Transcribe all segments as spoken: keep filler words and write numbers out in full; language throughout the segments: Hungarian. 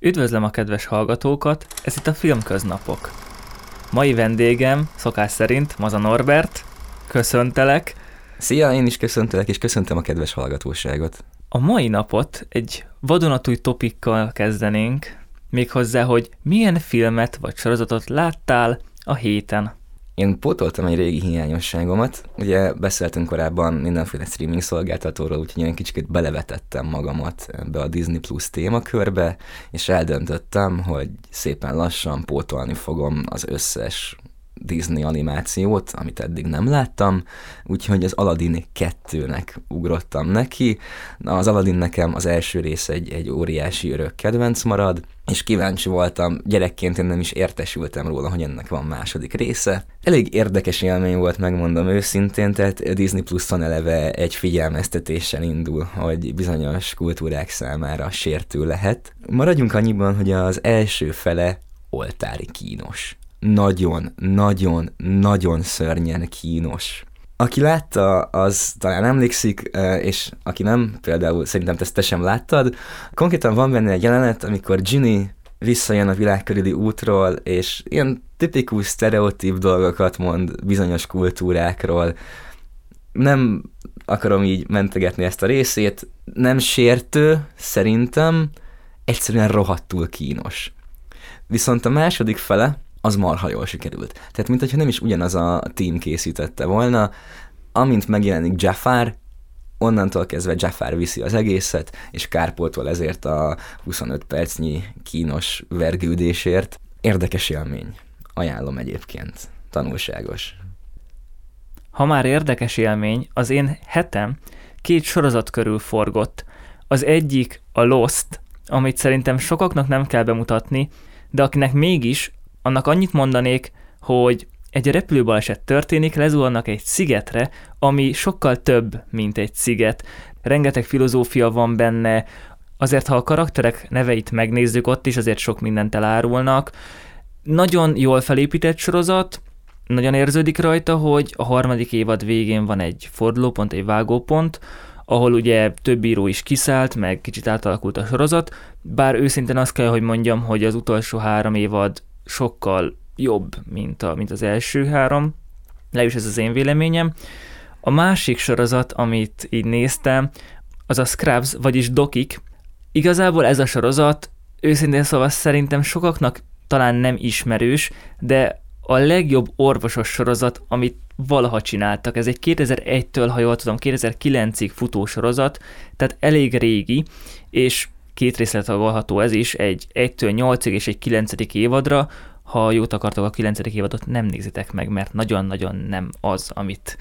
Üdvözlöm a kedves hallgatókat, ez itt a Filmköznapok. Mai vendégem szokás szerint Maza Norbert, köszöntelek. Szia, én is köszöntelek, és köszöntöm a kedves hallgatóságot. A mai napot egy vadonatúj topikkal kezdenénk, méghozzá, hogy milyen filmet vagy sorozatot láttál a héten. Én pótoltam egy régi hiányosságomat, ugye beszéltünk korábban mindenféle streaming szolgáltatóról, úgyhogy én kicsit belevetettem magamat ebbe a Disney Plus témakörbe, és eldöntöttem, hogy szépen lassan pótolni fogom az összes Disney animációt, amit eddig nem láttam, úgyhogy az Aladdin kettőnek ugrottam neki. Na, az Aladdin nekem az első rész egy, egy óriási örök kedvenc marad, és kíváncsi voltam, gyerekként én nem is értesültem róla, hogy ennek van második része. Elég érdekes élmény volt, megmondom őszintén, tehát Disney Plus-on eleve egy figyelmeztetéssel indul, hogy bizonyos kultúrák számára sértő lehet. Maradjunk annyiban, hogy az első fele oltári kínos. Nagyon, nagyon, nagyon szörnyen kínos. Aki látta, az talán emlékszik, és aki nem, például szerintem te sem láttad. Konkrétan van benne egy jelenet, amikor Ginny visszajön a világ körüli útról, és ilyen tipikus, sztereotíp dolgokat mond bizonyos kultúrákról. Nem akarom így mentegetni ezt a részét, nem sértő, szerintem egyszerűen rohadtul kínos. Viszont a második fele az marha jól sikerült. Tehát mintha nem is ugyanaz a team készítette volna, amint megjelenik Jaffar, onnantól kezdve Jaffar viszi az egészet, és kárpótol ezért a huszonöt percnyi kínos vergődésért. Érdekes élmény. Ajánlom egyébként. Tanulságos. Ha már érdekes élmény, az én hetem két sorozat körül forgott. Az egyik a Lost, amit szerintem sokaknak nem kell bemutatni, de akinek mégis, annak annyit mondanék, hogy egy repülőbaleset történik, lezuhannak egy szigetre, ami sokkal több, mint egy sziget. Rengeteg filozófia van benne, azért ha a karakterek neveit megnézzük, ott is azért sok mindent elárulnak. Nagyon jól felépített sorozat, nagyon érződik rajta, hogy a harmadik évad végén van egy fordulópont, egy vágópont, ahol ugye több író is kiszállt, meg kicsit átalakult a sorozat, bár őszintén azt kell, hogy mondjam, hogy az utolsó három évad sokkal jobb, mint, a, mint az első három. Legalábbis ez az én véleményem. A másik sorozat, amit így néztem, az a Scrubs, vagyis Dokik. Igazából ez a sorozat, őszintén szóval szerintem sokaknak talán nem ismerős, de a legjobb orvosos sorozat, amit valaha csináltak. Ez egy kétezer-egytől, ha jól tudom, kétezer-kilencig futó sorozat, tehát elég régi, és két részlet tagolható ez is, egy egytől nyolcig és egy kilencedik évadra. Ha jót akartok, a kilencedik évadot nem nézitek meg, mert nagyon-nagyon nem az, amit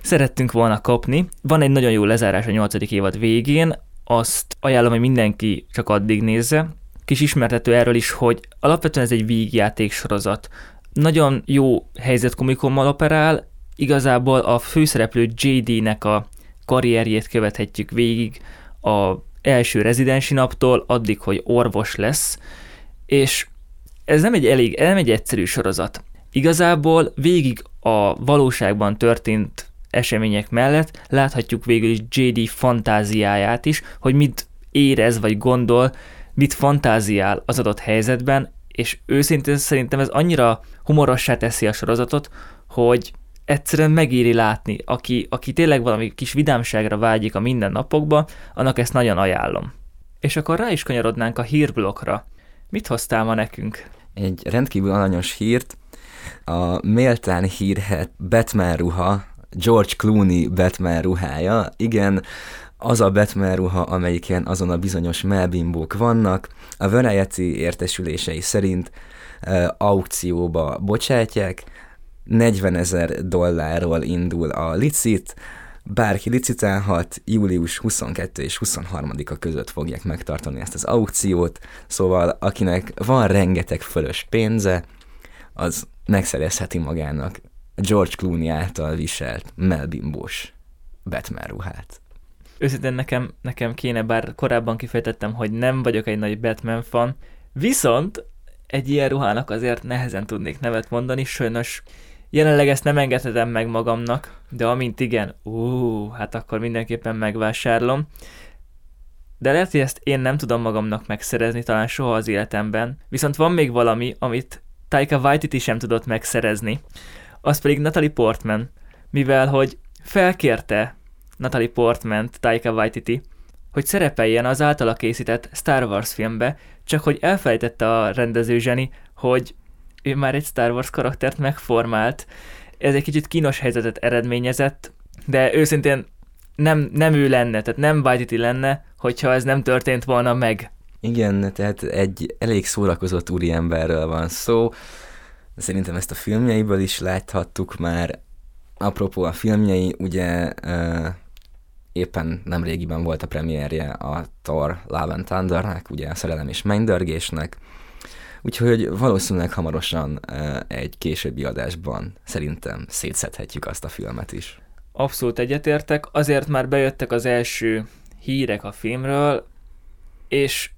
szerettünk volna kapni. Van egy nagyon jó lezárás a nyolcadik évad végén, azt ajánlom, hogy mindenki csak addig nézze. Kis ismertető erről is, hogy alapvetően ez egy vígjáték sorozat. Nagyon jó helyzetkomikommal operál, igazából a főszereplő jé dé-nek a karrierjét követhetjük végig a első rezidensi naptól addig, hogy orvos lesz, és ez nem egy elég, nem egy egyszerű sorozat. Igazából végig a valóságban történt események mellett láthatjuk végül is jé dé fantáziáját is, hogy mit érez vagy gondol, mit fantáziál az adott helyzetben, és őszintén szerintem ez annyira humorossá teszi a sorozatot, hogy egyszerűen megéri látni, aki, aki tényleg valami kis vidámságra vágyik a mindennapokba, annak ezt nagyon ajánlom. És akkor rá is kanyarodnánk a hírblokkra. Mit hoztál ma nekünk? Egy rendkívül alanyos hírt, a méltán hírhet Batman ruha, George Clooney Batman ruhája, igen, az a Batman ruha, amelyiken azon a bizonyos melbimbók vannak, a Variety értesülései szerint e, aukcióba bocsátják, negyvenezer dollárról indul a licit, bárki licitálhat, július huszonkettő és huszonharmadika között fogják megtartani ezt az aukciót, szóval akinek van rengeteg fölös pénze, az megszerezheti magának George Clooney által viselt melbimbós Batman ruhát. Őszintén nekem, nekem kéne, bár korábban kifejtettem, hogy nem vagyok egy nagy Batman fan, viszont egy ilyen ruhának azért nehezen tudnék nevet mondani, sajnos jelenleg ezt nem engedhetem meg magamnak, de amint igen, ú, hát akkor mindenképpen megvásárlom. De lehet, hogy ezt én nem tudom magamnak megszerezni talán soha az életemben, viszont van még valami, amit Taika Waititi sem tudott megszerezni, az pedig Natalie Portman, mivel hogy felkérte Natalie Portmant Taika Waititi, hogy szerepeljen az általa készített Star Wars filmbe, csak hogy elfelejtette a rendező zseni, hogy ő már egy Star Wars karaktert megformált. Ez egy kicsit kínos helyzetet eredményezett, de őszintén nem, nem ő lenne, tehát nem Waititi lenne, hogyha ez nem történt volna meg. Igen, tehát egy elég szórakozott úriemberről van szó. Szerintem ezt a filmjeiből is láthattuk már. Apropó a filmjei, ugye uh, éppen nemrégiben volt a premierje a Thor Love and Thundernek, ugye a Szerelem és Mennydörgésnek, úgyhogy valószínűleg hamarosan uh, egy későbbi adásban szerintem szétszedhetjük azt a filmet is. Abszolút egyetértek, azért már bejöttek az első hírek a filmről, és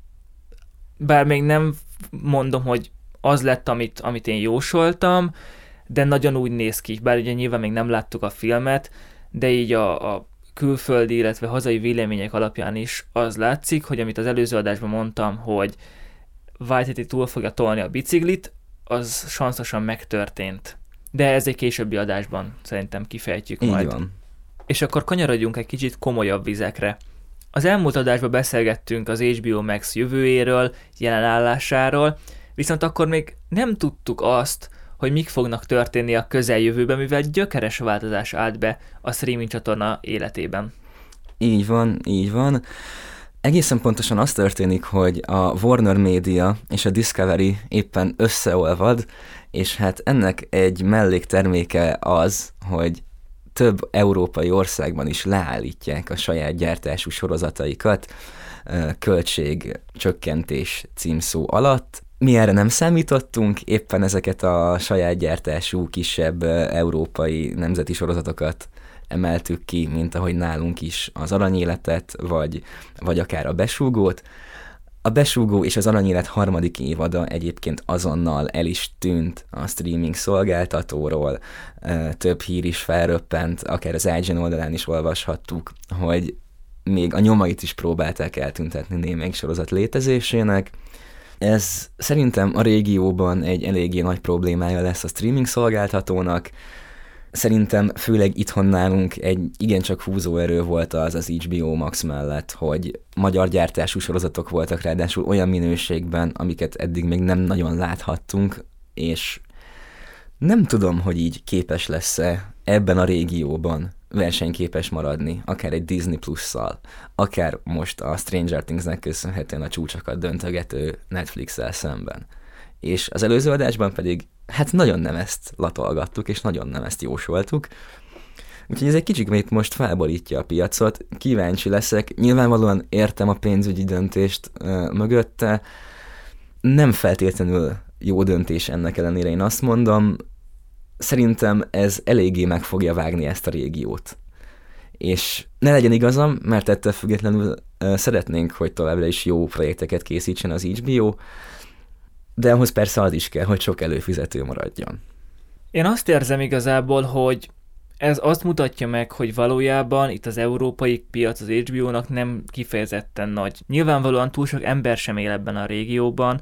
bár még nem mondom, hogy az lett, amit, amit én jósoltam, de nagyon úgy néz ki, bár ugye nyilván még nem láttuk a filmet, de így a, a külföldi, illetve hazai vélemények alapján is az látszik, hogy amit az előző adásban mondtam, hogy Waititi túl fogja tolni a biciklit, az sanszosan megtörtént. De ez egy későbbi adásban szerintem kifejtjük majd. Így van. És akkor kanyarodjunk egy kicsit komolyabb vizekre. Az elmúlt adásban beszélgettünk az há bé o Max jövőjéről, jelenállásáról, viszont akkor még nem tudtuk azt, hogy mik fognak történni a közeljövőben, mivel gyökeres változás állt be a streaming csatorna életében. Így van, így van. Egészen pontosan az történik, hogy a Warner Media és a Discovery éppen összeolvad, és hát ennek egy mellékterméke az, hogy több európai országban is leállítják a saját gyártású sorozataikat költségcsökkentés címszó alatt. Mi erre nem számítottunk, éppen ezeket a saját gyártású kisebb európai nemzeti sorozatokat emeltük ki, mint ahogy nálunk is az Aranyéletet, vagy, vagy akár a Besúgót. A Besúgó és az Aranyélet harmadik évada egyébként azonnal el is tűnt a streaming szolgáltatóról, több hír is felröppent, akár az i gé en oldalán is olvashattuk, hogy még a nyomait is próbálták eltüntetni némelyik sorozat létezésének. Ez szerintem a régióban egy eléggé nagy problémája lesz a streaming szolgáltatónak. Szerintem főleg itthon nálunk egy igencsak húzóerő volt az az há bé o Max mellett, hogy magyar gyártású sorozatok voltak ráadásul olyan minőségben, amiket eddig még nem nagyon láthattunk, és nem tudom, hogy így képes lesz-e ebben a régióban versenyképes maradni, akár egy Disney Plus-szal, akár most a Stranger Things-nek köszönhetően a csúcsokat döntögető Netflix-el szemben. És az előző adásban pedig hát nagyon nem ezt latolgattuk, és nagyon nem ezt jósoltuk. Úgyhogy ez egy kicsit most felborítja a piacot, kíváncsi leszek, nyilvánvalóan értem a pénzügyi döntést ö, mögötte, nem feltétlenül jó döntés ennek ellenére, én azt mondom, szerintem ez eléggé meg fogja vágni ezt a régiót. És ne legyen igazam, mert ettől függetlenül uh, szeretnénk, hogy továbbra is jó projekteket készítsen az há bé o, de ahhoz persze az is kell, hogy sok előfizető maradjon. Én azt érzem igazából, hogy ez azt mutatja meg, hogy valójában itt az európai piac az há bé o-nak nem kifejezetten nagy. Nyilvánvalóan túl sok ember sem él ebben a régióban,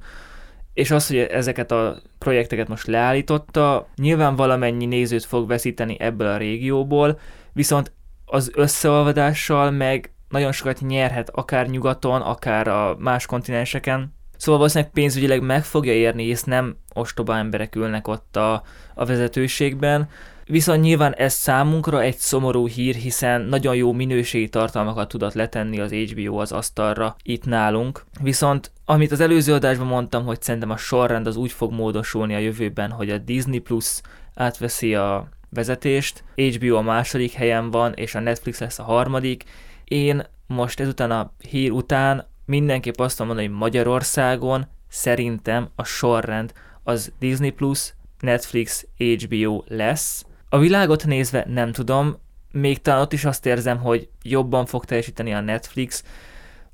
és az, hogy ezeket a projekteket most leállította, nyilván valamennyi nézőt fog veszíteni ebből a régióból, viszont az összeolvadással meg nagyon sokat nyerhet, akár nyugaton, akár a más kontinenseken. Szóval valószínűleg pénzügyileg meg fogja érni, és nem ostoba emberek ülnek ott a, a vezetőségben. Viszont nyilván ez számunkra egy szomorú hír, hiszen nagyon jó minőségi tartalmakat tudott letenni az há bé o az asztalra itt nálunk. Viszont amit az előző adásban mondtam, hogy szerintem a sorrend az úgy fog módosulni a jövőben, hogy a Disney Plus átveszi a vezetést, há bé o a második helyen van, és a Netflix lesz a harmadik. Én most ezután a hír után mindenképp azt mondom, hogy Magyarországon szerintem a sorrend az Disney Plus, Netflix, há bé o lesz. A világot nézve nem tudom, még talán ott is azt érzem, hogy jobban fog teljesíteni a Netflix.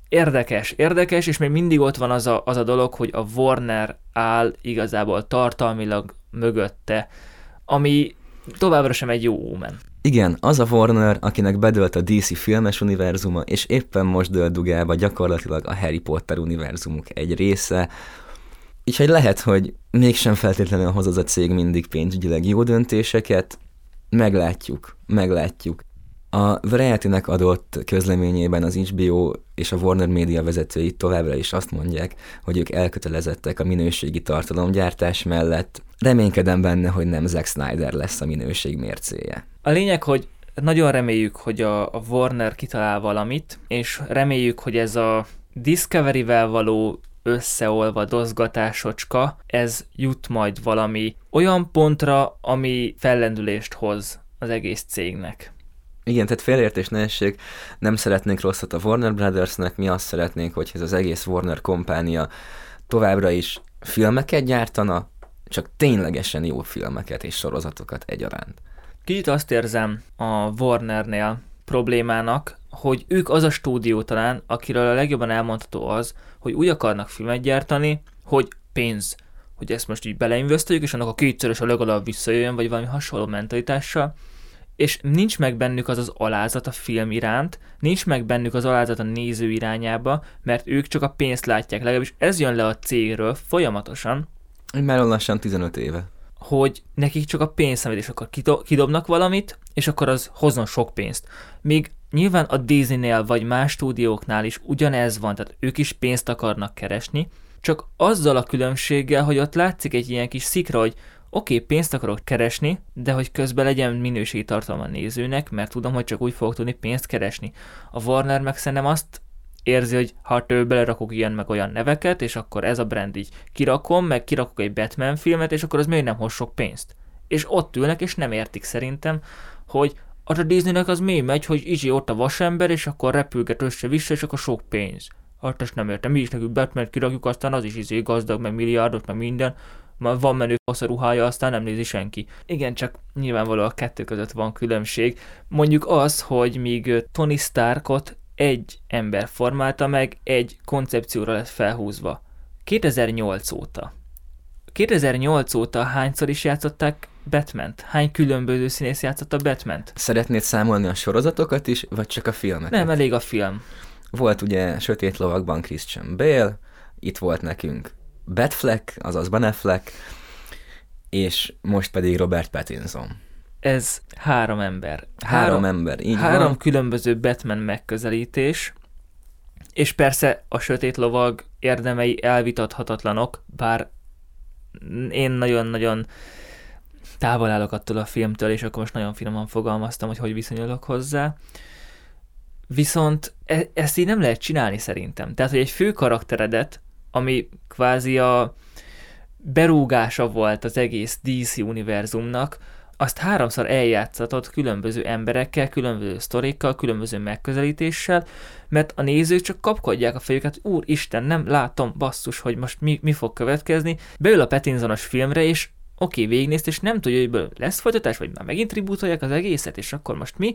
Érdekes, érdekes, és még mindig ott van az a, az a dolog, hogy a Warner áll igazából tartalmilag mögötte, ami továbbra sem egy jó ómen. Igen, az a Warner, akinek bedölt a dé cé filmes univerzuma, és éppen most dölt dugába gyakorlatilag a Harry Potter univerzumuk egy része. Úgyhogy lehet, hogy mégsem feltétlenül hoz az a cég mindig pénzügyileg jó döntéseket. Meglátjuk, meglátjuk. A Vrejtének adott közleményében az há bé o és a Warner Media vezetői továbbra is azt mondják, hogy ők elkötelezettek a minőségi tartalomgyártás mellett. Reménykedem benne, hogy nem Zack Snyder lesz a minőség mércéje. A lényeg, hogy nagyon reméljük, hogy a Warner kitalál valamit, és reméljük, hogy ez a Discovery-vel való összeolvadozgatásocska, ez jut majd valami olyan pontra, ami fellendülést hoz az egész cégnek. Igen, tehát félértés ne essék, nem szeretnénk rosszat a Warner Brothersnek, mi azt szeretnénk, hogy ez az egész Warner kompánia továbbra is filmeket gyártana, csak ténylegesen jó filmeket és sorozatokat egyaránt. Kicsit azt érzem a Warnernél problémának, hogy ők az a stúdió talán, akiről a legjobban elmondható az, hogy úgy akarnak filmet gyártani, hogy pénz, hogy ezt most így beleinveszteljük, és annak a kétszeres a legalább visszajöjjön, vagy valami hasonló mentalitással, és nincs meg bennük az az alázat a film iránt, nincs meg bennük az alázat a néző irányába, mert ők csak a pénzt látják, legalábbis ez jön le a cégről folyamatosan. Már lassan tizenöt éve. Hogy nekik csak a pénzszenvedés, akkor kidobnak valamit, és akkor az hozzon sok pénzt. Még nyilván a Disney-nél vagy más stúdióknál is ugyanez van, tehát ők is pénzt akarnak keresni, csak azzal a különbséggel, hogy ott látszik egy ilyen kis szikra, hogy oké, okay, pénzt akarok keresni, de hogy közben legyen minőségi tartalma nézőnek, mert tudom, hogy csak úgy fogok tudni pénzt keresni. A Warner meg szerintem azt érzi, hogy ha tőle belerakok ilyen meg olyan neveket, és akkor ez a brand így kirakom, meg kirakok egy Batman filmet, és akkor az még nem hoz sok pénzt. És ott ülnek, és nem értik szerintem, hogy az a Disneynek az mi megy, hogy így ott a vasember, és akkor repülget össze-vissza, és akkor sok pénz. Azt azt nem értem, mi is nekünk Batman kirakjuk, aztán az is izé gazdag, meg milliárdot, meg minden, már van menő fasz a ruhája, aztán nem nézi senki. Igen, csak nyilvánvalóan a kettő között van különbség. Mondjuk az, hogy míg Tony Starkot egy ember formálta meg, egy koncepcióra lett felhúzva. kétezer-nyolc óta. kétezer-nyolc óta hányszor is játszották Batmant? Hány különböző színész játszott a Batmant? Szeretnéd számolni a sorozatokat is, vagy csak a filmeket? Nem, elég a film. Volt ugye Sötét lovakban Christian Bale, itt volt nekünk Batfleck, azaz Ben Affleck, és most pedig Robert Pattinson. Ez három ember. Három, három ember, így három van. Három különböző Batman megközelítés, és persze a Sötét lovag érdemei elvitathatatlanok, bár én nagyon-nagyon távol állok attól a filmtől, és akkor most nagyon finoman fogalmaztam, hogy hogy viszonyulok hozzá. Viszont e- ezt így nem lehet csinálni szerintem. Tehát, hogy egy fő karakteredet, ami kvázi a berúgása volt az egész dé cé univerzumnak, azt háromszor eljátszatott különböző emberekkel, különböző sztorikkal, különböző megközelítéssel, mert a nézők csak kapkodják a fejüket, úristen, nem látom, basszus, hogy most mi, mi fog következni. Beül a Pattinsonos filmre, és oké, okay, végignézt, és nem tudja, hogy ebből lesz folytatás, vagy már megint tribútolják az egészet, és akkor most mi?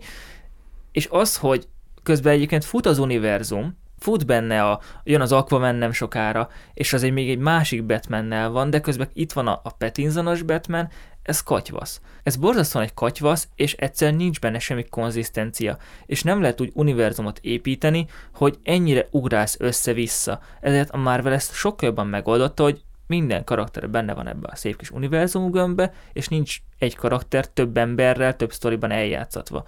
És az, hogy közben egyébként fut az univerzum, fut benne, a, jön az Aquaman nem sokára, és azért még egy másik Batmannel van, de közben itt van a, a Pattinsonos Batman, ez katyvasz. Ez borzasztóan egy katyvasz, és egyszerűen nincs benne semmi konzisztencia, és nem lehet úgy univerzumot építeni, hogy ennyire ugrálsz össze-vissza. Ezért a Marvel ezt sokkal jobban megoldotta, hogy minden karakter benne van ebbe a szép kis univerzum gömbbe, és nincs egy karakter több emberrel, több sztoriban eljátszatva.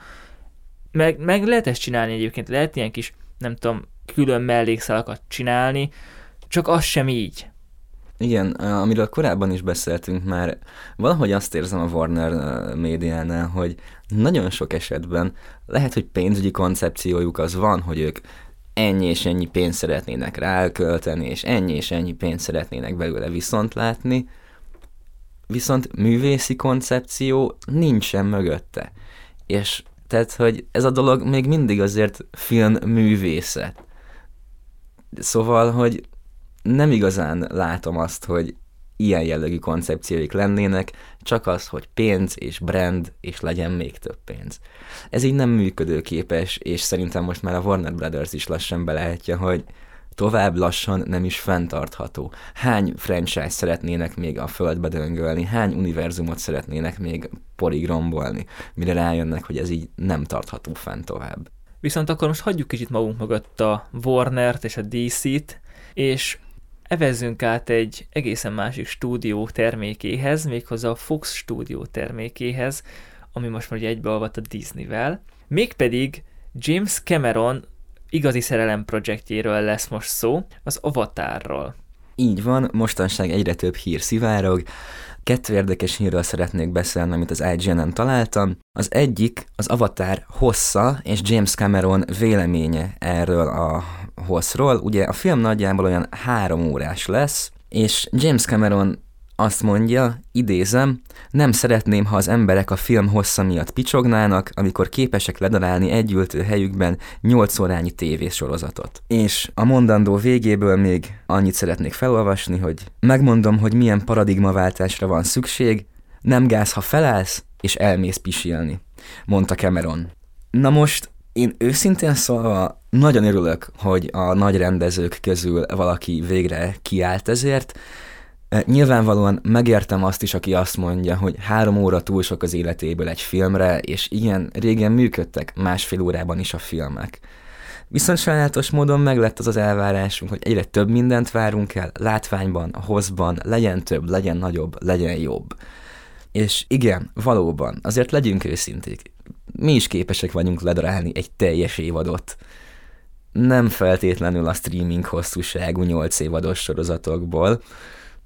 Meg, meg lehet ezt csinálni egyébként, lehet ilyen kis, nem tudom, külön mellékszalakat csinálni, csak az sem így. Igen, amiről korábban is beszéltünk már, valahogy azt érzem a Warner médiánál, hogy nagyon sok esetben lehet, hogy pénzügyi koncepciójuk az van, hogy ők ennyi és ennyi pénzt szeretnének rákölteni, és ennyi és ennyi pénzt szeretnének belőle viszont látni, viszont művészi koncepció nincsen mögötte. És tehát, hogy ez a dolog még mindig azért filmművészet. Szóval, hogy nem igazán látom azt, hogy ilyen jellegű koncepcióik lennének, csak az, hogy pénz és brand, és legyen még több pénz. Ez így nem működőképes, és szerintem most már a Warner Brothers is lassan belátja, hogy tovább lassan nem is fenntartható. Hány franchise szeretnének még a földbe döngölni, hány univerzumot szeretnének még porig rombolni, mire rájönnek, hogy ez így nem tartható fenn tovább. Viszont akkor most hagyjuk kicsit magunk mögött a Warnert és a dé cét, és evezzünk át egy egészen másik stúdió termékéhez, méghozzá a Fox stúdió termékéhez, ami most már egybeolvadt a Disney-vel. Mégpedig James Cameron igazi szerelem projektjéről lesz most szó, az Avatarról. Így van, mostanság egyre több hír szivárog. Kettő érdekes hírről szeretnék beszélni, amit az I G N-en találtam. Az egyik az Avatar hossza és James Cameron véleménye erről a hosszról. Ugye a film nagyjából olyan három órás lesz, és James Cameron azt mondja, idézem, nem szeretném, ha az emberek a film hossza miatt picsognának, amikor képesek ledarálni egy ültő helyükben nyolc órányi tévésorozatot. És a mondandó végéből még annyit szeretnék felolvasni, hogy megmondom, hogy milyen paradigmaváltásra van szükség, nem gáz, ha felállsz, és elmész pisilni, mondta Cameron. Na most, én őszintén szólva nagyon örülök, hogy a nagy rendezők közül valaki végre kiállt ezért. Nyilvánvalóan megértem azt is, aki azt mondja, hogy három óra túl sok az életéből egy filmre, és igen, régen működtek másfél órában is a filmek. Viszont sajátos módon meglett az az elvárásunk, hogy egyre több mindent várunk el, látványban, hosszban, legyen több, legyen nagyobb, legyen jobb. És igen, valóban, azért legyünk őszinték, mi is képesek vagyunk ledarálni egy teljes évadot. Nem feltétlenül a streaming hosszúságú nyolc évados sorozatokból,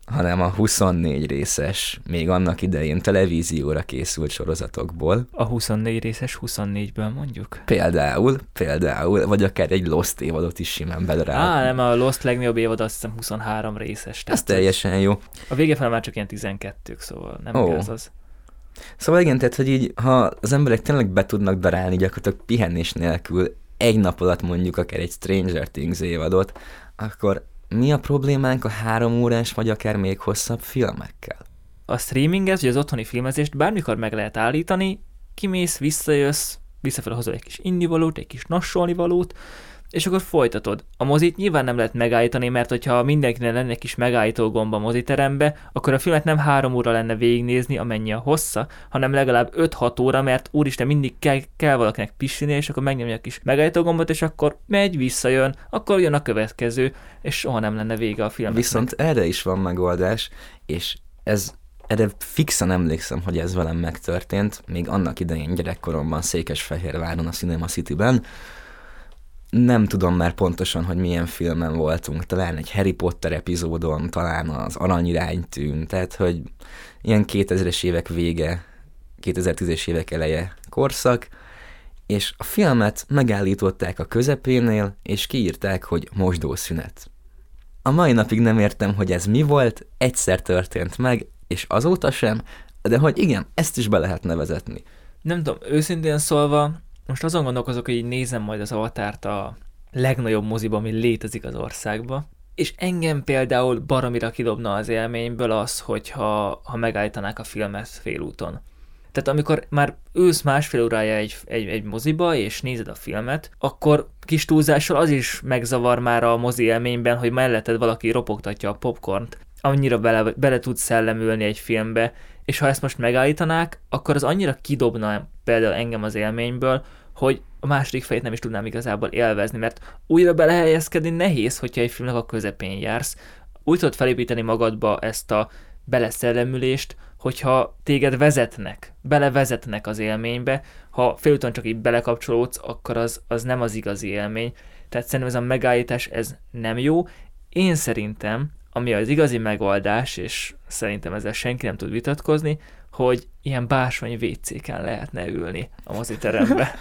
hanem a huszonnégy részes, még annak idején televízióra készült sorozatokból. A huszonnégy részes huszonnégyből mondjuk? Például, például, vagy akár egy Lost évadot is simán bedarál. Á, nem, a Lost legnagyobb évad azt hiszem huszonhárom részes. Ez teljesen jó. A vége fel már csak ilyen tizenkettők, szóval nem oh. igaz az. Szóval igen, tehát, hogy így, ha az emberek tényleg be tudnak darálni gyakorlatilag pihenés nélkül egy nap alatt mondjuk akár egy Stranger Things évadot, akkor mi a problémánk a három órás vagy akár még hosszabb filmekkel? A streaminget, vagy az otthoni filmezést bármikor meg lehet állítani, kimész, visszajössz, visszafelé hozol egy kis innivalót, egy kis nassolnivalót, és akkor folytatod. A mozit nyilván nem lehet megállítani, mert hogyha mindenkinek lenne egy kis megállító gomba a moziterembe, akkor a filmet nem három óra lenne végignézni, amennyi a hossza, hanem legalább öt-hat óra, mert úristen, mindig kell, kell valakinek pisilnie, és akkor megnyomja a kis megállító gombot, és akkor megy, visszajön, akkor jön a következő, és soha nem lenne vége a filmnek. Viszont erre is van megoldás, és ez... Erre fixen emlékszem, hogy ez velem megtörtént, még annak idején gyerekkoromban Székesfehérváron a Cinema Cityben. Nem tudom már pontosan, hogy milyen filmen voltunk, talán egy Harry Potter epizódon, talán az aranyiránytűn, tehát hogy ilyen kétezres évek vége, kétezer-tízes évek eleje korszak, és a filmet megállították a közepénél, és kiírták, hogy mosdószünet. A mai napig nem értem, hogy ez mi volt, egyszer történt meg, és azóta sem, de hogy igen, ezt is be lehetne vezetni. Nem tudom, őszintén szólva, most azon gondolkozok, hogy így nézem majd az Avatárt a legnagyobb moziba, ami létezik az országban, és engem például baromira kidobna az élményből az, hogyha ha megállítanák a filmet félúton. Tehát amikor már ősz másfél órája egy, egy, egy moziba, és nézed a filmet, akkor kis túlzással az is megzavar már a mozi élményben, hogy melletted valaki ropogtatja a popcornt, annyira bele, bele tudsz szellemülni egy filmbe, és ha ezt most megállítanák, akkor az annyira kidobna például engem az élményből, hogy a második fejét nem is tudnám igazából élvezni, mert újra belehelyezkedni nehéz, hogyha egy filmnek a közepén jársz. Úgy tudod felépíteni magadba ezt a beleszellemülést, hogyha téged vezetnek, belevezetnek az élménybe, ha félúton csak így belekapcsolódsz, akkor az, az nem az igazi élmény. Tehát szerintem ez a megállítás, ez nem jó. Én szerintem, ami az igazi megoldás, és szerintem ezzel senki nem tud vitatkozni, hogy ilyen bársony vécéken lehetne ülni a moziterembe.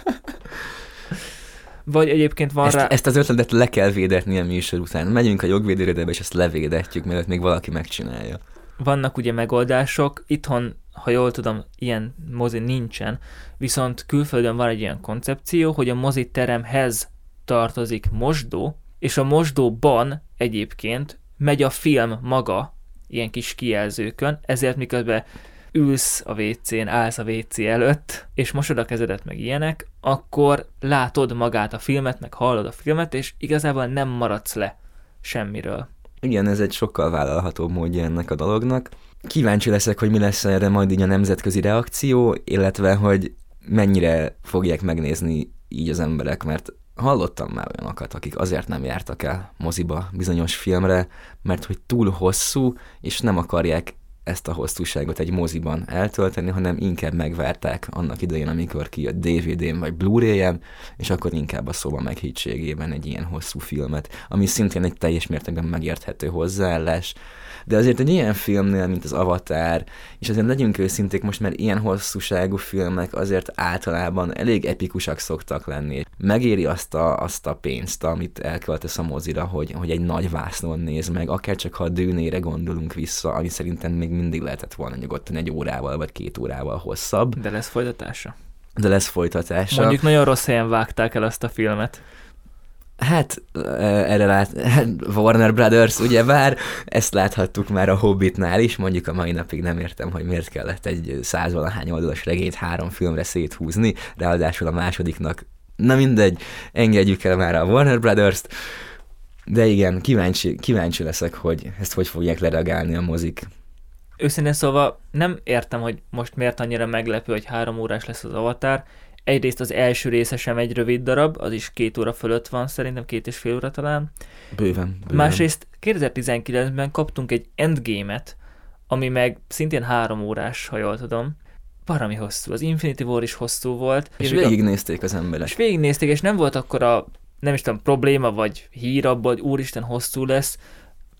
Vagy egyébként van ezt, rá... Ezt az ötletet le kell védetni a műsor után. Megyünk a jogvédőirodébe, és ezt levédetjük, mert még valaki megcsinálja. Vannak ugye megoldások, itthon, ha jól tudom, ilyen mozi nincsen, viszont külföldön van egy ilyen koncepció, hogy a moziteremhez tartozik mosdó, és a mosdóban egyébként megy a film maga ilyen kis kijelzőkön, ezért miközben ülsz a vécén, állsz a vécé előtt, és mosod a kezedet meg ilyenek, akkor látod magát a filmet, meg hallod a filmet, és igazából nem maradsz le semmiről. Igen, ez egy sokkal vállalhatóbb módja ennek a dolognak. Kíváncsi leszek, hogy mi lesz erre majd így a nemzetközi reakció, illetve hogy mennyire fogják megnézni így az emberek, mert hallottam már olyanokat, akik azért nem jártak el moziba bizonyos filmre, mert hogy túl hosszú, és nem akarják ezt a hosszúságot egy moziban eltölteni, hanem inkább megvárták annak idején, amikor kijött dé vé dén vagy Blu-ray-en, és akkor inkább a szóba meghitségében egy ilyen hosszú filmet, ami szintén egy teljes mértékben megérthető hozzáállás. De azért egy ilyen filmnél, mint az Avatar, és azért legyünk őszinték most, mert ilyen hosszúságú filmek azért általában elég epikusak szoktak lenni. Megéri azt a, azt a pénzt, amit elköltesz a mozira, hogy, hogy egy nagy vásznon néz meg, akár csak ha a Dűnére gondolunk vissza, ami szerintem még mindig lehetett volna nyugodtan egy órával vagy két órával hosszabb. De lesz folytatása. De lesz folytatása. Mondjuk nagyon rossz helyen vágták el azt a filmet. Hát, erre lát, Warner Brothers, ugyebár, ezt láthattuk már a Hobbitnál is, mondjuk a mai napig nem értem, hogy miért kellett egy százvalahány oldalas regényt három filmre széthúzni, ráadásul a másodiknak, na mindegy, engedjük el már a Warner Brothers-t, de igen, kíváncsi, kíváncsi leszek, hogy ezt hogy fogják lereagálni a mozik. Őszintén szóval nem értem, hogy most miért annyira meglepő, hogy három órás lesz az Avatar. Egyrészt az első része sem egy rövid darab, az is két óra fölött van, szerintem két és fél óra talán. Bőven, bőven. Másrészt kétezer-tizenkilencben kaptunk egy Endgame-et, ami meg szintén három órás, ha jól tudom. Parami hosszú, az Infinity War is hosszú volt. És végignézték az emberek. És végignézték, és nem volt akkora, nem is tudom, probléma vagy hír abban, hogy úristen hosszú lesz,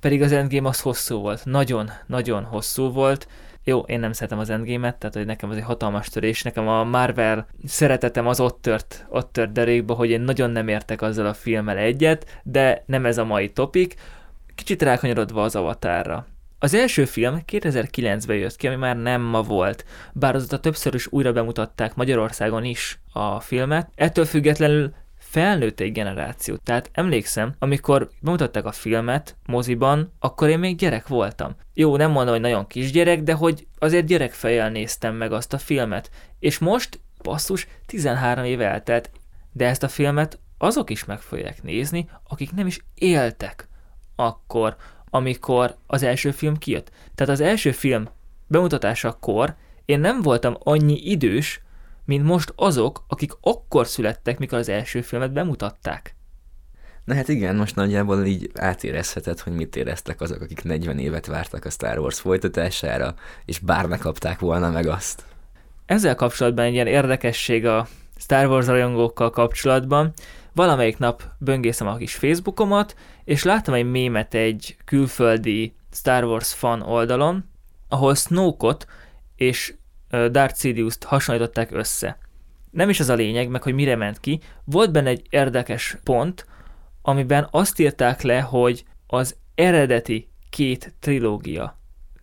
pedig az Endgame az hosszú volt. Nagyon, nagyon hosszú volt. Jó, én nem szeretem az Endgame-et, tehát hogy nekem az egy hatalmas törés, nekem a Marvel szeretetem az ott tört, ott tört derékba, hogy én nagyon nem értek azzal a filmmel egyet, de nem ez a mai topik. Kicsit rákanyarodva az Avatarra. Az első film kétezer-kilencben jött ki, ami már nem ma volt, bár azóta többször is újra bemutatták Magyarországon is a filmet. Ettől függetlenül felnőtt egy generáció. Tehát emlékszem, amikor bemutatták a filmet moziban, akkor én még gyerek voltam. Jó, nem mondom, hogy nagyon kisgyerek, de hogy azért gyerekfejjel néztem meg azt a filmet. És most, basszus, tizenhárom év eltelt, de ezt a filmet azok is meg fogják nézni, akik nem is éltek akkor, amikor az első film kijött. Tehát az első film bemutatásakor én nem voltam annyi idős, mint most azok, akik akkor születtek, mikor az első filmet bemutatták. Na hát igen, most nagyjából így átérezheted, hogy mit éreztek azok, akik negyven évet vártak a Star Wars folytatására, és bár ne kapták volna meg azt. Ezzel kapcsolatban egy ilyen érdekesség a Star Wars rajongókkal kapcsolatban. Valamelyik nap böngészem a kis Facebookomat, és láttam egy mémet egy külföldi Star Wars fan oldalon, ahol Snoke-ot és Darth Sidious-t hasonlították össze. Nem is az a lényeg, meg hogy mire ment ki. Volt benne egy érdekes pont, amiben azt írták le, hogy az eredeti két trilógia,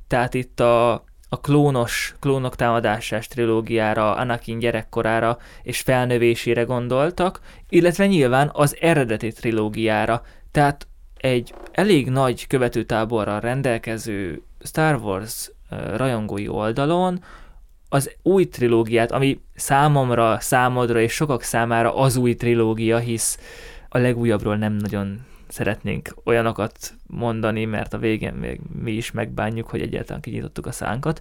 tehát itt a, a klónos, klónok támadásás trilógiára, Anakin gyerekkorára és felnövésére gondoltak, illetve nyilván az eredeti trilógiára, tehát egy elég nagy követőtáborral rendelkező Star Wars rajongói oldalon az új trilógiát, ami számomra, számodra és sokak számára az új trilógia, hisz a legújabbról nem nagyon szeretnénk olyanokat mondani, mert a végén még mi is megbánjuk, hogy egyáltalán kinyitottuk a szánkat.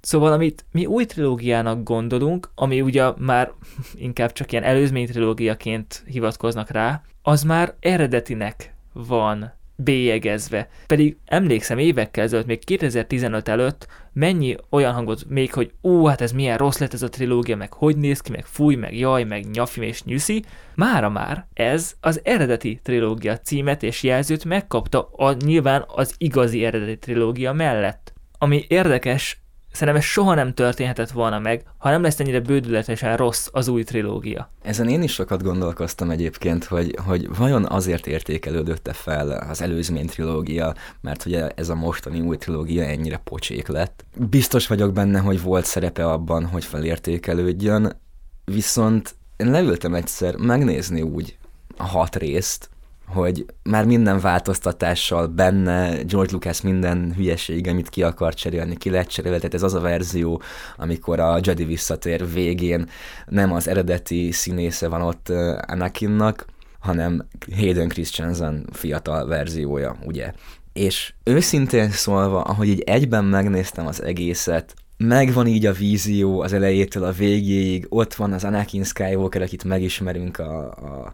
Szóval amit mi új trilógiának gondolunk, ami ugye már inkább csak ilyen előzmény trilógiaként hivatkoznak rá, az már eredetinek van bélyegezve. Pedig emlékszem évekkel ezelőtt, még kétezer-tizenöt előtt mennyi olyan hangot még, hogy ú, hát ez milyen rossz lett ez a trilógia, meg hogy néz ki, meg fúj, meg jaj, meg nyafim és nyüszi. Mára már ez az eredeti trilógia címet és jelzőt megkapta a, nyilván az igazi eredeti trilógia mellett. Ami érdekes, szerintem ez soha nem történhetett volna meg, ha nem lesz ennyire bődületesen rossz az új trilógia. Ezen én is sokat gondolkoztam egyébként, hogy, hogy vajon azért értékelődött-e fel az előzmény trilógia, mert hogy ez a mostani új trilógia ennyire pocsék lett. Biztos vagyok benne, hogy volt szerepe abban, hogy felértékelődjön, viszont én leültem egyszer megnézni úgy a hat részt, hogy már minden változtatással benne, George Lucas minden hülyeség, amit ki akar cserélni, ki lehet cserélni, tehát ez az a verzió, amikor a Jedi visszatér végén, nem az eredeti színésze van ott Anakinnak, hanem Hayden Christensen fiatal verziója, ugye. És őszintén szólva, ahogy így egyben megnéztem az egészet, megvan így a vízió az elejétől a végéig, ott van az Anakin Skywalker, akit megismerünk a, a,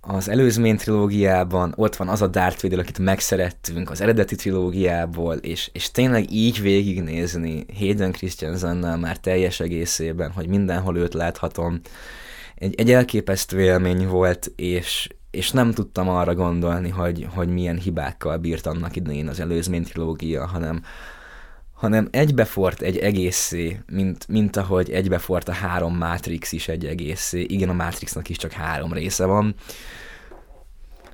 az előzmény trilógiában, ott van az a Darth Vader, akit megszerettünk az eredeti trilógiából, és, és tényleg így végignézni Hayden Christensennel már teljes egészében, hogy mindenhol őt láthatom, egy, egy elképesztő élmény volt, és, és nem tudtam arra gondolni, hogy, hogy milyen hibákkal bírt annak idején az előzmény trilógia, hanem hanem egybefort egy egészé, mint, mint ahogy egybefort a három Matrix is egy egészé. Igen, a Matrixnak is csak három része van,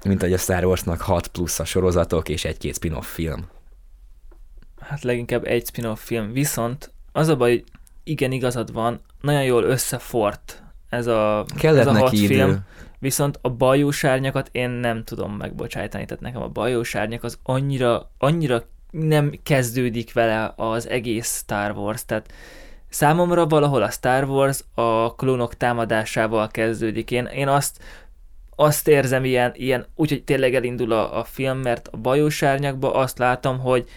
mint ahogy a Star Warsnak hat plusz a sorozatok és egy-két spin-off film. Hát leginkább egy spin-off film, viszont az a baj, igen, igazad van, nagyon jól összefort ez a, ez a hat idő. Film, viszont a bajós árnyakat én nem tudom megbocsájtani, tehát nekem a bajós árnyak az annyira, annyira nem kezdődik vele az egész Star Wars, tehát számomra valahol a Star Wars a klónok támadásával kezdődik. Én, én azt, azt érzem ilyen, ilyen úgyhogy tényleg elindul a, a film, mert a bajós árnyakban azt látom, hogy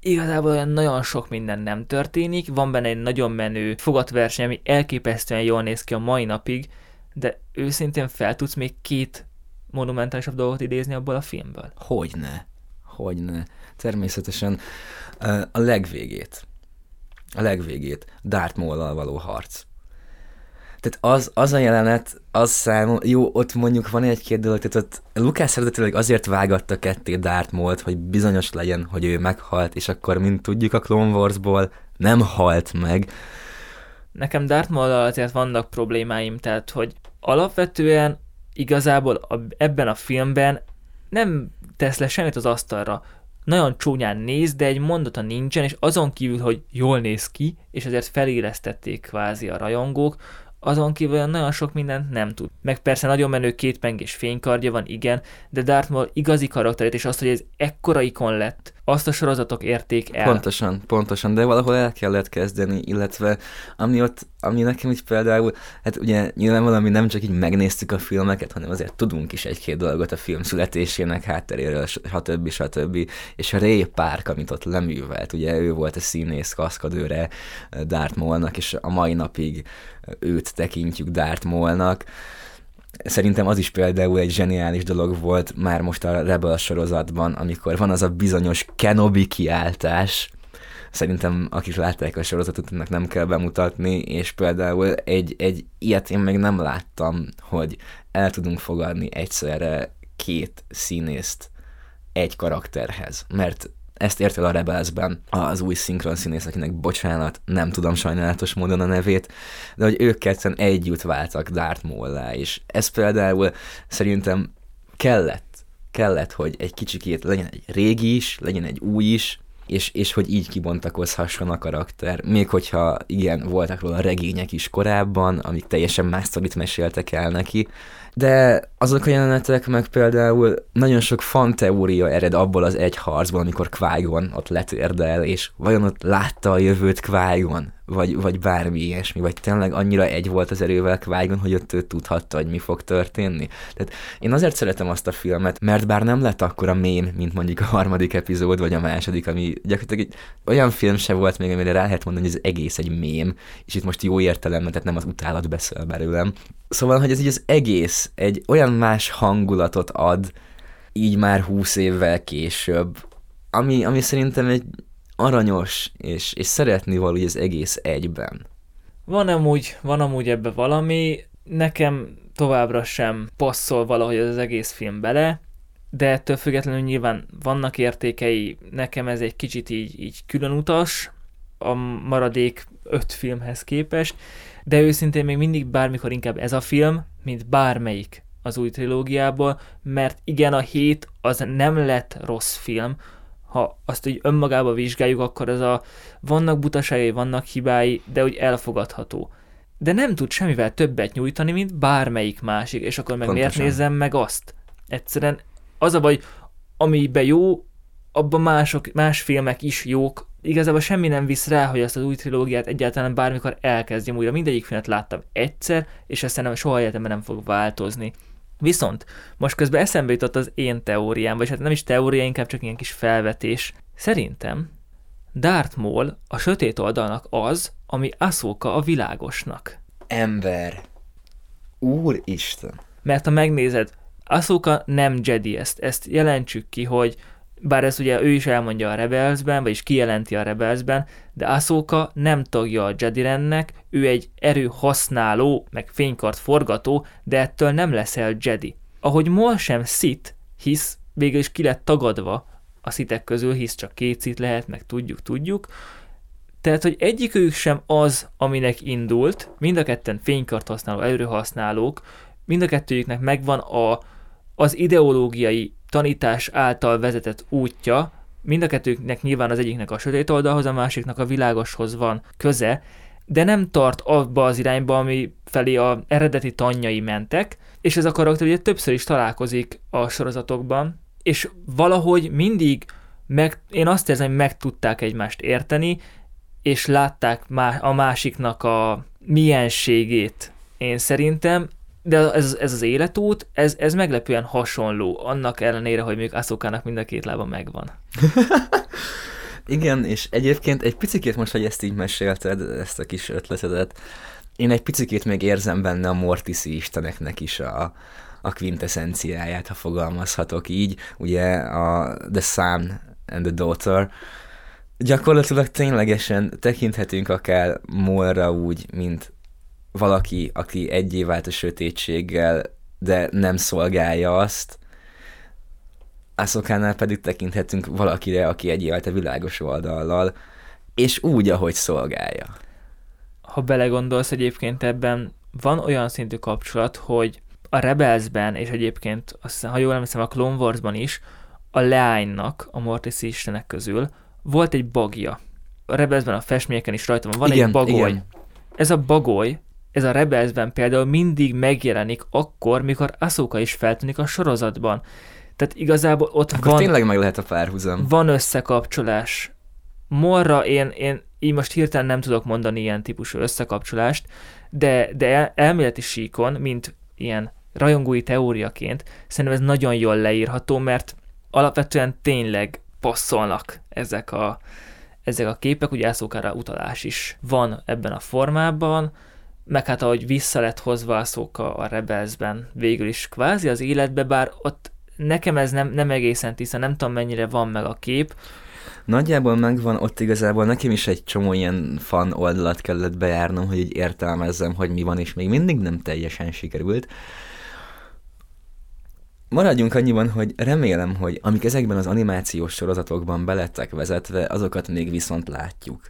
igazából olyan nagyon sok minden nem történik, van benne egy nagyon menő fogatverseny, ami elképesztően jól néz ki a mai napig, de őszintén fel tudsz még két monumentálisabb dolgot idézni abból a filmből. Hogyne. Hogyne. Természetesen a legvégét, a legvégét, Darth Maul-al való harc. Tehát az, az a jelenet, az számomra, jó, ott mondjuk van egy-két dolog, tehát ott Lucas eredetileg azért vágatta ketté Darth Mault, hogy bizonyos legyen, hogy ő meghalt, és akkor, mint tudjuk a Clone Warsból, nem halt meg. Nekem Darth Maul-al azért vannak problémáim, tehát, hogy alapvetően igazából a, ebben a filmben nem tesz le semmit az asztalra. Nagyon csúnyán néz, de egy mondata nincsen, és azon kívül, hogy jól néz ki, és ezért felélesztették kvázi a rajongók, azon kívül nagyon sok mindent nem tud. Meg persze nagyon menő kétpengés fénykardja van, igen, de Darth Maul igazi karakterét, és azt, hogy ez ekkora ikon lett, azt a sorozatok érték el. Pontosan, pontosan, de valahol el kellett kezdeni, illetve ami ott, ami nekem így például, hát ugye nyilván valami nem csak így megnéztük a filmeket, hanem azért tudunk is egy-két dolgot a film születésének hátteréről, stb. stb. És a Ray Park, amit ott leművelt, ugye ő volt a színész kaszkadőre Darth Maulnak, és a mai napig őt tekintjük Darth Maulnak. Szerintem az is például egy zseniális dolog volt már most a Rebels sorozatban, amikor van az a bizonyos Kenobi kiáltás. Szerintem, akik látták a sorozatot, ennek nem kell bemutatni, és például egy, egy ilyet én még nem láttam, hogy el tudunk fogadni egyszerre két színészt egy karakterhez, mert ezt ért el a Rebelsben az új szinkron színész, akinek bocsánat, nem tudom sajnálatos módon a nevét, de hogy ők ketten együtt váltak Darth Maul-lá, és ez például szerintem kellett, kellett, hogy egy kicsikét legyen egy régi is, legyen egy új is, és, és hogy így kibontakozhasson a karakter, még hogyha igen, voltak róla regények is korábban, amik teljesen más sztorit meséltek el neki, de azok a jelenetek meg például nagyon sok fanteória ered abból az egy harcból, amikor Qui-Gon ott letérdel, és vajon ott látta a jövőt Qui-Gon, vagy, vagy bármi ilyesmi, vagy tényleg annyira egy volt az erővel Qui-Gon, hogy ott ő tudhatta, hogy mi fog történni. Tehát én azért szeretem azt a filmet, mert bár nem lett akkora mém, mint mondjuk a harmadik epizód, vagy a második, ami gyakorlatilag egy olyan film se volt még, amire rá lehet mondani, hogy ez egész egy mém, és itt most jó értelemben, tehát nem az utálat beszél belőlem. Szóval, hogy ez így az egész egy olyan más hangulatot ad, így már húsz évvel később, ami, ami szerintem egy aranyos, és, és szeretni való az egész egyben. Van amúgy, van amúgy ebbe valami, nekem továbbra sem passzol valahogy az egész film bele, de ettől függetlenül nyilván vannak értékei, nekem ez egy kicsit így, így különutas a maradék öt filmhez képest, de őszintén még mindig bármikor inkább ez a film, mint bármelyik az új trilógiából, mert igen, a hét az nem lett rossz film, ha azt így önmagába vizsgáljuk, akkor ez a vannak butaságai, vannak hibái, de úgy elfogadható. De nem tud semmivel többet nyújtani, mint bármelyik másik, és akkor meg pontosan. Miért nézzem meg azt? Egyszerűen az a baj, amiben jó, abban mások, más filmek is jók, igazából semmi nem visz rá, hogy ezt az új trilógiát egyáltalán bármikor elkezdjem újra. Mindegyik filmet láttam egyszer, és ezt szerintem soha életemben nem fog változni. Viszont most közben eszembe jutott az én teóriám, vagy hát nem is teória, inkább csak ilyen kis felvetés. Szerintem Darth Maul a sötét oldalnak az, ami Ahsoka a világosnak. Ember. Úristen. Mert ha megnézed, Ahsoka nem Jedi, ezt, ezt jelentsük ki, hogy bár ezt ugye ő is elmondja a Rebelsben, vagyis kijelenti a Rebelsben, de Ahsoka nem tagja a Jedi rendnek, ő egy erőhasználó, meg fénykart forgató, de ettől nem leszel Jedi. Ahogy Maul sem Sith, hisz végül is ki lett tagadva a Sithek közül, hisz csak két Sith lehet, meg tudjuk, tudjuk. Tehát, hogy egyikük sem az, aminek indult, mind a ketten fénykart használó, erőhasználók, mind a kettőjüknek megvan a, az ideológiai tanítás által vezetett útja, mind a kettőknek nyilván az egyiknek a sötét oldalhoz, a másiknak a világoshoz van köze, de nem tart abba az irányba, ami felé az eredeti tanjai mentek, és ez a karakter ugye többször is találkozik a sorozatokban, és valahogy mindig, meg, én azt érzem, hogy meg tudták egymást érteni, és látták a másiknak a mienségét, én szerintem. De ez, ez az életút, ez, ez meglepően hasonló, annak ellenére, hogy még Ahsokának mind a két lába megvan. Igen, és egyébként egy picikét most, hogy ezt így mesélted, ezt a kis ötletedet, én egy picikét még érzem benne a Mortiszi isteneknek is a, a quintessenciáját, ha fogalmazhatok így, ugye a The Son and the Daughter. Gyakorlatilag ténylegesen tekinthetünk akár Maulra úgy, mint valaki, aki egyé vált a sötétséggel, de nem szolgálja azt, Ahsokánál pedig tekinthetünk valakire, aki egyé vált a világos oldallal, és úgy, ahogy szolgálja. Ha belegondolsz, egyébként ebben van olyan szintű kapcsolat, hogy a Rebelsben, és egyébként, ha jól emlékszem, a Clone Warsban is, a leánynak, a Mortis istenek közül volt egy bagja. A Rebelsben a festményeken is rajta van, van igen, egy bagoly. Igen. Ez a bagoly, ez a Rebelsben például mindig megjelenik akkor, mikor Ahsoka is feltűnik a sorozatban. Tehát igazából ott akkor van... tényleg meg lehet a párhuzam. Van összekapcsolás. Maulra én, én így most hirtelen nem tudok mondani ilyen típusú összekapcsolást, de, de el, elméleti síkon, mint ilyen rajongói teóriaként, szerintem ez nagyon jól leírható, mert alapvetően tényleg passzolnak ezek a, ezek a képek, ugye Ahsokara utalás is van ebben a formában, meg hát ahogy vissza lett hozva Ahsoka a Rebelsben végül is kvázi az életbe, bár ott nekem ez nem, nem egészen tiszta, nem tudom mennyire van meg a kép. Nagyjából megvan, ott igazából nekem is egy csomó ilyen fan oldalat kellett bejárnom, hogy így értelmezzem, hogy mi van, és még mindig nem teljesen sikerült. Maradjunk annyiban, hogy remélem, hogy amik ezekben az animációs sorozatokban belettek vezetve, azokat még viszont látjuk.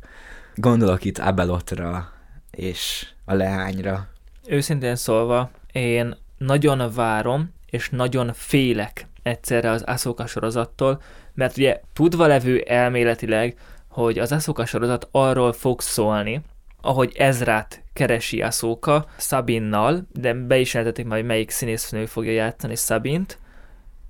Gondolok itt Abelotra és a leányra. Őszintén szólva, én nagyon várom és nagyon félek egyszerre az Ahsoka sorozattól, mert ugye tudva levő elméletileg, hogy az Ahsoka sorozat arról fog szólni, ahogy Ezrát keresi Ahsoka Sabinnal, de be is jelentették majd, melyik színésznő fogja játszani Sabint.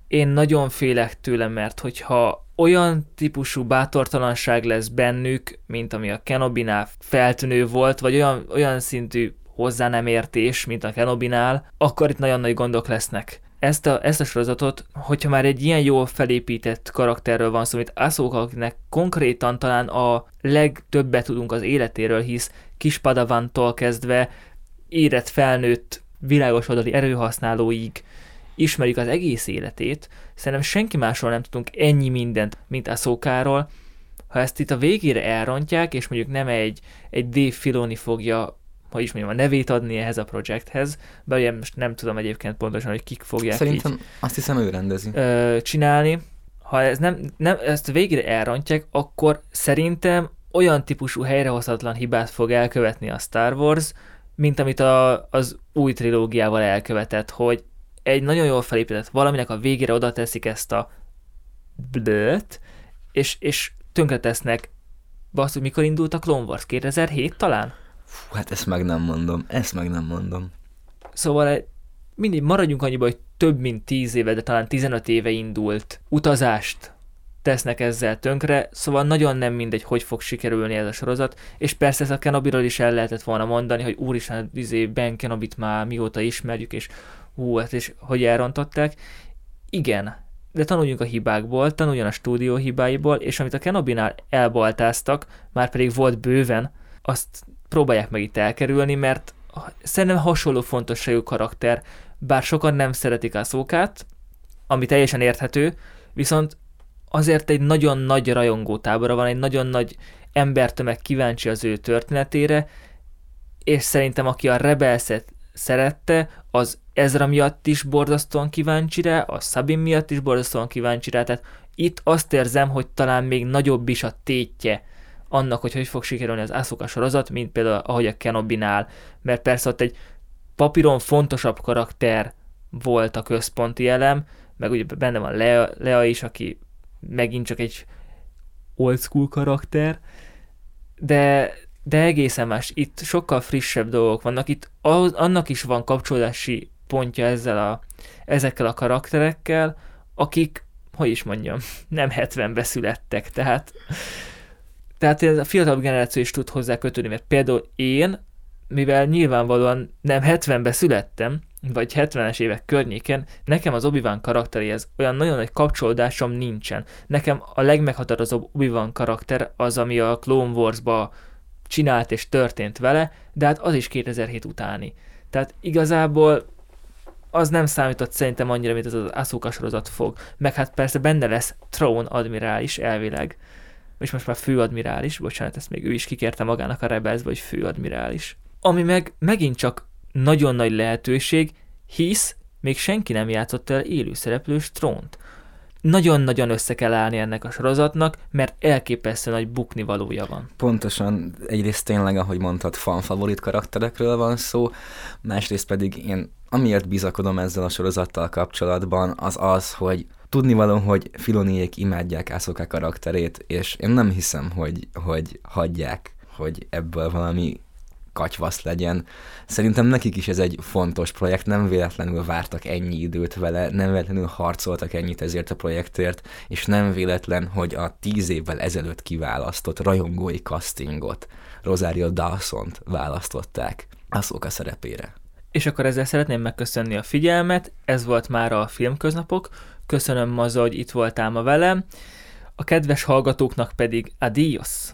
Én nagyon félek tőle, mert hogyha olyan típusú bátortalanság lesz bennük, mint ami a Kenobinál feltűnő volt, vagy olyan, olyan szintű hozzá nem értés, mint a Kenobinál, akkor itt nagyon nagy gondok lesznek. Ezt a, ezt a sorozatot, hogyha már egy ilyen jól felépített karakterről van szó, mint Ahsoka, akinek konkrétan talán a legtöbbet tudunk az életéről, hisz kis padavantól kezdve érett felnőtt világos oldali erőhasználóig ismerjük az egész életét, szerintem senki másról nem tudunk ennyi mindent, mint Ahsokáról. Ha ezt itt a végére elrontják, és mondjuk nem egy, egy Dave Filoni fogja, hogy is mondjam, a nevét adni ehhez a projekthez, bár ugye most nem tudom egyébként pontosan, hogy kik fogják szerintem így... azt hiszem ő rendezi. Ö, csinálni. Ha ez nem, nem, ezt végre elrontják, akkor szerintem olyan típusú helyrehozhatatlan hibát fog elkövetni a Star Wars, mint amit a, az új trilógiával elkövetett, hogy egy nagyon jól felépített valaminek a végére oda teszik ezt a blöt, és, és tönkretesznek. Basszus, mikor indult a Clone Wars? kétezer-hét talán? Fú, hát ezt meg nem mondom, ezt meg nem mondom. Szóval mindig maradjunk annyiba, hogy több mint tíz éve, de talán tizenöt éve indult utazást tesznek ezzel tönkre, szóval nagyon nem mindegy, hogy fog sikerülni ez a sorozat, és persze ezt a Kenobiról is el lehetett volna mondani, hogy úristen, izé Ben Kenobit már mióta ismerjük, és hú, ezt is hogy elrontották. Igen, de tanuljunk a hibákból, tanuljon a stúdió hibáiból, és amit a Kenobinál elbaltáztak, már pedig volt bőven, azt próbálják meg itt elkerülni, mert szerintem hasonló fontosságú karakter, bár sokan nem szeretik Ahsokát, ami teljesen érthető, viszont azért egy nagyon nagy rajongótábora van, egy nagyon nagy embertömeg kíváncsi az ő történetére, és szerintem aki a Rebelset szerette, az Ezra miatt is borzasztóan kíváncsi rá, a Sabine miatt is borzasztóan kíváncsi rá, tehát itt azt érzem, hogy talán még nagyobb is a tétje annak, hogy hogy fog sikerülni az Ahsoka sorozat, mint például ahogy a Kenobinál, mert persze ott egy papíron fontosabb karakter volt a központi elem, meg ugye benne van Lea, Lea is, aki megint csak egy old school karakter, de, de egészen más, itt sokkal frissebb dolgok vannak, itt az, annak is van kapcsolódási pontja ezzel a, ezekkel a karakterekkel, akik, hogy is mondjam, nem hetvenbe születtek, tehát Tehát a fiatalabb generáció is tud hozzá kötődni, mert például én, mivel nyilvánvalóan nem hetvenbe születtem, vagy hetvenes évek környéken, nekem az Obi-Wan karakteréhez olyan nagyon nagy kapcsolódásom nincsen. Nekem a legmeghatározóbb Obi-Wan karakter az, ami a Clone Wars-ba csinált és történt vele, de hát az is kétezer-hét utáni. Tehát igazából az nem számított szerintem annyira, mint az az Ahsoka sorozat fog. Meg hát persze benne lesz Thrawn admirális elvileg. És most már főadmirális, bocsánat, ezt még ő is kikérte magának a Rebelsbe, hogy főadmirális. Ami meg megint csak nagyon nagy lehetőség, hisz még senki nem játszott el élő szereplős trónt. Nagyon-nagyon össze kell állni ennek a sorozatnak, mert elképesztő nagy buknivalója van. Pontosan, egyrészt tényleg, ahogy mondtad, fanfavorit karakterekről van szó, másrészt pedig én amiért bizakodom ezzel a sorozattal kapcsolatban, az az, hogy tudnivaló, hogy Filoniék imádják Ahsoka karakterét, és én nem hiszem, hogy, hogy hagyják, hogy ebből valami katyvasz legyen. Szerintem nekik is ez egy fontos projekt, nem véletlenül vártak ennyi időt vele, nem véletlenül harcoltak ennyit ezért a projektért, és nem véletlen, hogy a tíz évvel ezelőtt kiválasztott rajongói castingot, Rosario Dawsont választották Ahsoka szerepére. És akkor ezzel szeretném megköszönni a figyelmet, ez volt már a Filmköznapok, köszönöm Maza, hogy itt voltál ma velem, a kedves hallgatóknak pedig adios!